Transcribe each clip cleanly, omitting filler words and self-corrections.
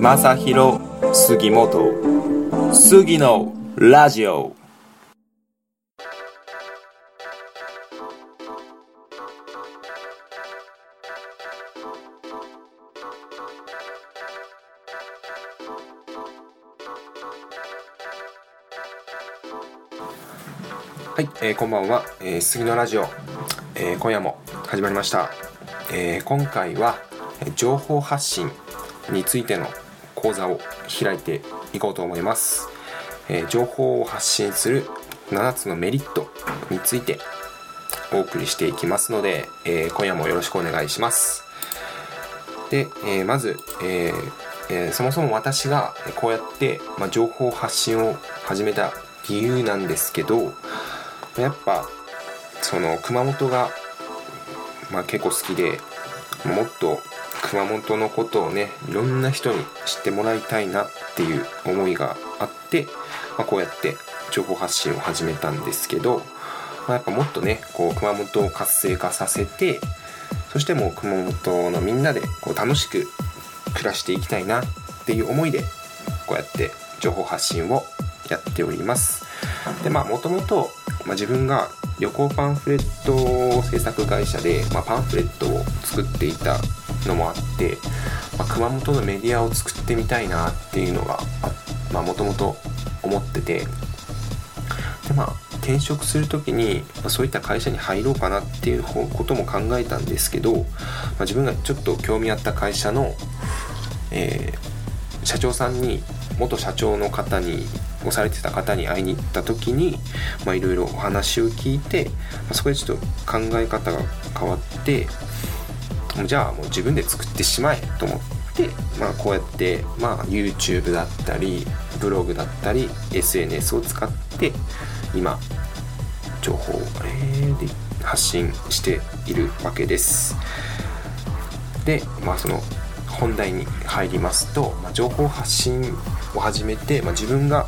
正弘杉本杉のラジオ。はい、こんばんは、杉のラジオ、今夜も始まりました。今回は情報発信についての講座を開いていこうと思います。情報を発信する7つのメリットについてお送りしていきますので、今夜もよろしくお願いします。で、まず、そもそも私がこうやって、情報発信を始めた理由なんですけど、やっぱその熊本が、結構好きで、もっと熊本のことをね、いろんな人に知ってもらいたいなっていう思いがあって、こうやって情報発信を始めたんですけど、やっぱもっとねこう熊本を活性化させて、そしてもう熊本のみんなでこう楽しく暮らしていきたいなっていう思いでこうやって情報発信をやっております。で、もともと自分が旅行パンフレット制作会社で、パンフレットを作っていたのもあって、熊本のメディアを作ってみたいなっていうのがもともと思ってて、で、転職するときに、そういった会社に入ろうかなっていうことも考えたんですけど、自分がちょっと興味あった会社の、社長さんに、元社長の方にをされてた方に会いに行った時に、いろいろお話を聞いて、そこでちょっと考え方が変わって、じゃあもう自分で作ってしまえと思って、こうやって、YouTube だったりブログだったり SNS を使って今情報を、発信しているわけです。で、その本題に入りますと、情報発信を始めて、自分が、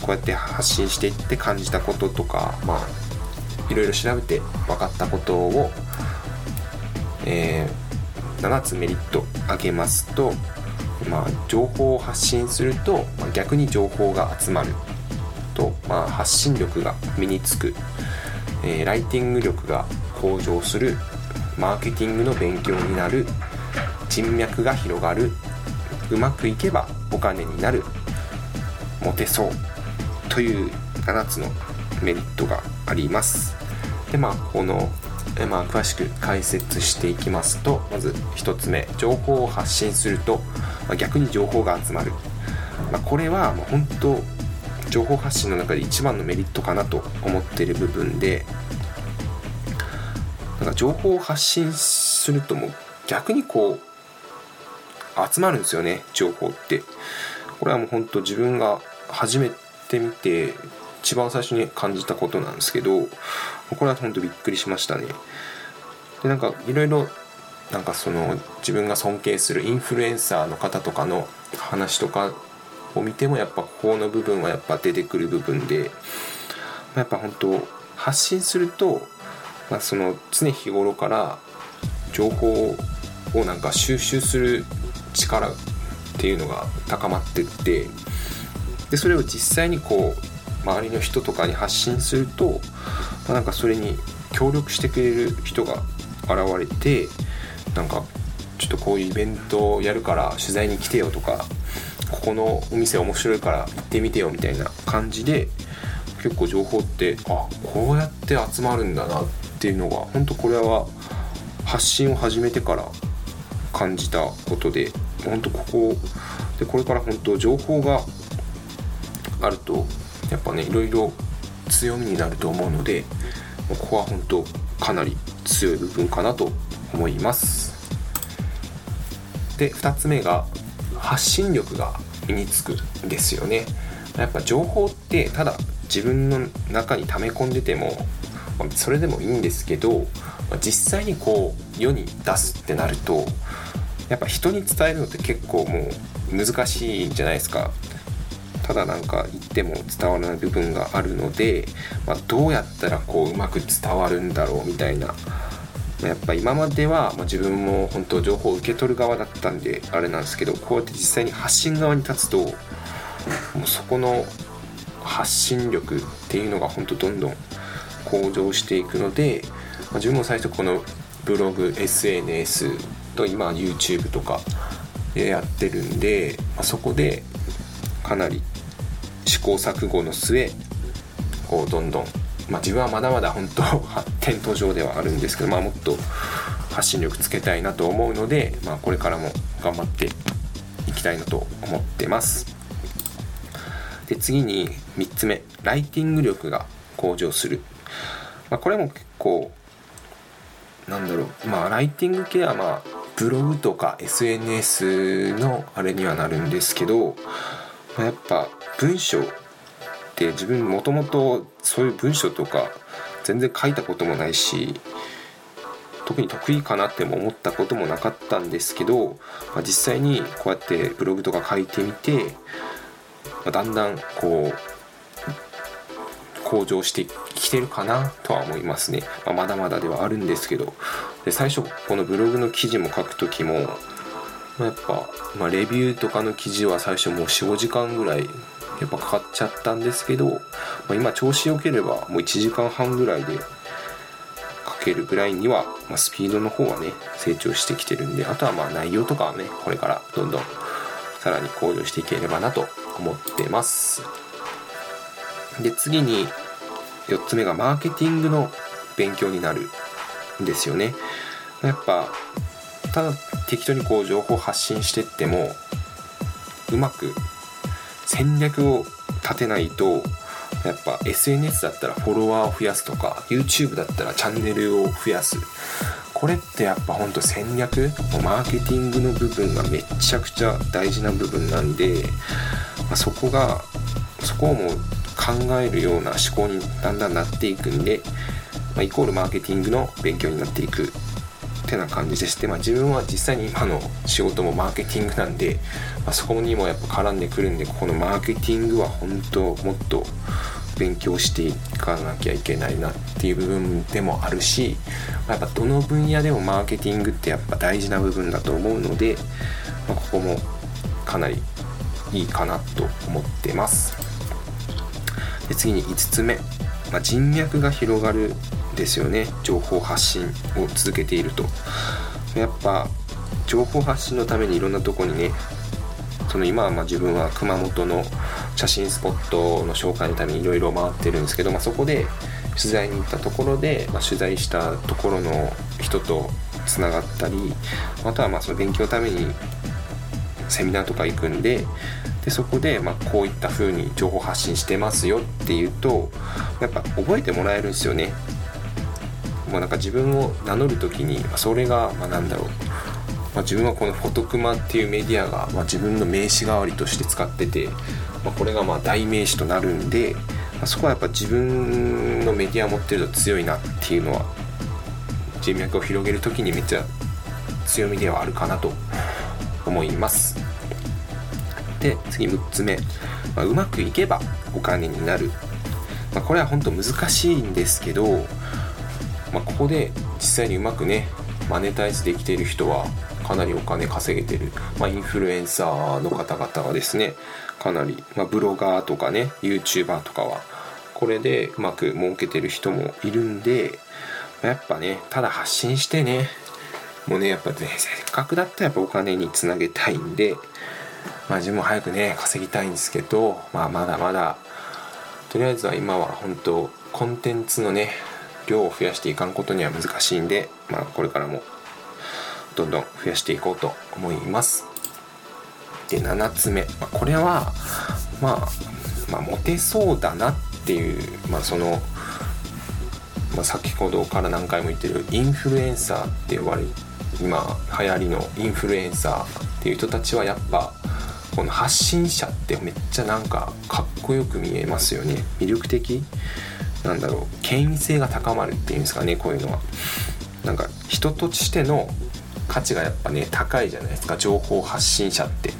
こうやって発信していって感じたこととか、いろいろ調べて分かったことを、7つメリット挙げますと、情報を発信すると、逆に情報が集まると、発信力が身につく、ライティング力が向上する、マーケティングの勉強になる、人脈が広がる、うまくいけばお金になる、モテそうという7つのメリットがあります。で、この、詳しく解説していきますと、まず1つ目、情報を発信すると、逆に情報が集まる。これは本当情報発信の中で一番のメリットかなと思っている部分で、情報を発信するともう逆にこう集まるんですよね、情報って。これはもう本当自分が初めて見て一番最初に感じたことなんですけど、これは本当びっくりしましたね。で、いろいろその自分が尊敬するインフルエンサーの方とかの話とかを見ても、やっぱここの部分はやっぱ出てくる部分で、やっぱ本当発信すると、その常日頃から情報を収集する力っていうのが高まってって、でそれを実際にこう周りの人とかに発信すると、それに協力してくれる人が現れて、ちょっとこういうイベントをやるから取材に来てよとか、ここのお店面白いから行ってみてよみたいな感じで、結構情報って、こうやって集まるんだなっていうのが、本当これは発信を始めてから感じたことで、本当これから本当情報があると、やっぱねいろいろ強みになると思うので、ここは本当かなり強い部分かなと思います。で、2つ目が発信力が身につくんですよね。やっぱ情報ってただ自分の中に溜め込んでても、それでもいいんですけど、実際にこう世に出すってなると、やっぱ人に伝えるのって結構もう難しいんじゃないですか。ただ言っても伝わらない部分があるので、どうやったらこううまく伝わるんだろうみたいなやっぱ今までは自分も本当情報を受け取る側だったんであれなんですけど、こうやって実際に発信側に立つともうそこの発信力っていうのが本当どんどん向上していくので、自分も最初このブログ SNS と今 YouTube とかやってるんで、そこでかなり試行錯誤の末こうどんどん、自分はまだまだ本当発展途上ではあるんですけど、もっと発信力つけたいなと思うので、これからも頑張っていきたいなと思ってます。で次に3つ目、ライティング力が向上する。これも結構ライティング系はブログとか SNS のあれにはなるんですけど、やっぱ文章って自分もともとそういう文章とか全然書いたこともないし、特に得意かなっても思ったこともなかったんですけど、実際にこうやってブログとか書いてみて、だんだんこう向上してきてるかなとは思いますね。まだまだではあるんですけど、で最初このブログの記事も書くときもやっぱ、レビューとかの記事は最初もう 4,5 時間ぐらいやっぱかかっちゃったんですけど、今調子良ければもう1時間半ぐらいで書けるぐらいには、スピードの方はね成長してきてるんで、あとは内容とかはねこれからどんどんさらに向上していければなと思ってます。で次に4つ目がマーケティングの勉強になるんですよね。やっぱただ適当にこう情報発信してってもうまく戦略を立てないと、やっぱ SNS だったらフォロワーを増やすとか YouTube だったらチャンネルを増やす、これってやっぱほんと戦略、マーケティングの部分がめちゃくちゃ大事な部分なんで、そこをもう考えるような思考にだんだんなっていくんで、イコールマーケティングの勉強になっていくってな感じでして、自分は実際に今の仕事もマーケティングなんで、そこにもやっぱ絡んでくるんで、このマーケティングは本当もっと勉強していかなきゃいけないなっていう部分でもあるし、やっぱどの分野でもマーケティングってやっぱ大事な部分だと思うので、ここもかなりいいかなと思ってます。で次に5つ目、人脈が広がるですよね。情報発信を続けていると、やっぱ情報発信のためにいろんなとこにね、その今は自分は熊本の写真スポットの紹介のためにいろいろ回ってるんですけど、そこで取材に行ったところで、取材したところの人とつながったり、あとはその勉強のためにセミナーとか行くんで、そこでこういった風に情報発信してますよっていうと、やっぱ覚えてもらえるんですよね。なんか自分を名乗る時にそれが自分はこのフォトクマっていうメディアが自分の名刺代わりとして使ってて、これが代名詞となるんで、そこはやっぱ自分のメディア持ってると強いなっていうのは人脈を広げる時にめっちゃ強みではあるかなと思います。で次6つ目、うまくいけばお金になる。これは本当難しいんですけど、ここで実際にうまくねマネタイズできている人はかなりお金稼げてる、インフルエンサーの方々はですね、かなり、ブロガーとかね YouTuber とかはこれでうまく儲けてる人もいるんで、やっぱねただ発信してねもうねやっぱねせっかくだったらやっぱお金につなげたいんで、自分も早くね稼ぎたいんですけど、まだまだとりあえずは今は本当コンテンツのね量を増やしていかんことには難しいんで、これからもどんどん増やしていこうと思います。で7つ目、これはモテそうだなっていう、先ほどから何回も言ってるインフルエンサーって呼ばれる今流行りのインフルエンサーっていう人たちは、やっぱこの発信者ってめっちゃかっこよく見えますよね。魅力的権威性が高まるっていうんですかね。こういうのは人としての価値がやっぱね高いじゃないですか、情報発信者って、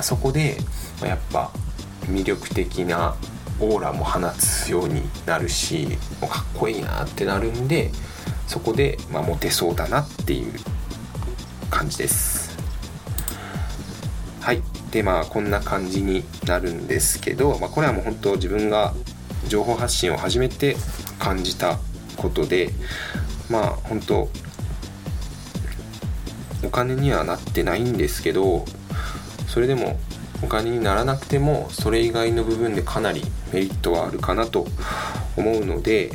そこでやっぱ魅力的なオーラも放つようになるし、もうかっこいいなってなるんで、そこで、モテそうだなっていう感じです。はい。で、こんな感じになるんですけど、これはもう本当自分が情報発信を始めて感じたことで、本当お金にはなってないんですけど、それでもお金にならなくてもそれ以外の部分でかなりメリットはあるかなと思うので、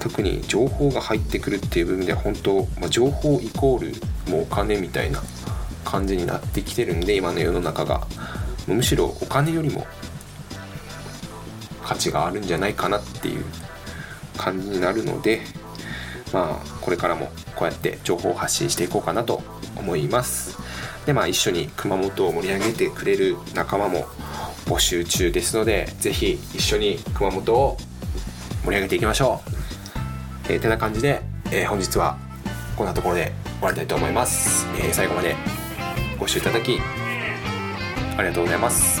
特に情報が入ってくるっていう部分では本当、情報イコールもうお金みたいな感じになってきてるんで、今の世の中がむしろお金よりも価値があるんじゃないかなっていう感じになるので、これからもこうやって情報を発信していこうかなと思います。で、一緒に熊本を盛り上げてくれる仲間も募集中ですので、ぜひ一緒に熊本を盛り上げていきましょう。てな感じで、本日はこんなところで終わりたいと思います。最後までご視聴いただきありがとうございます。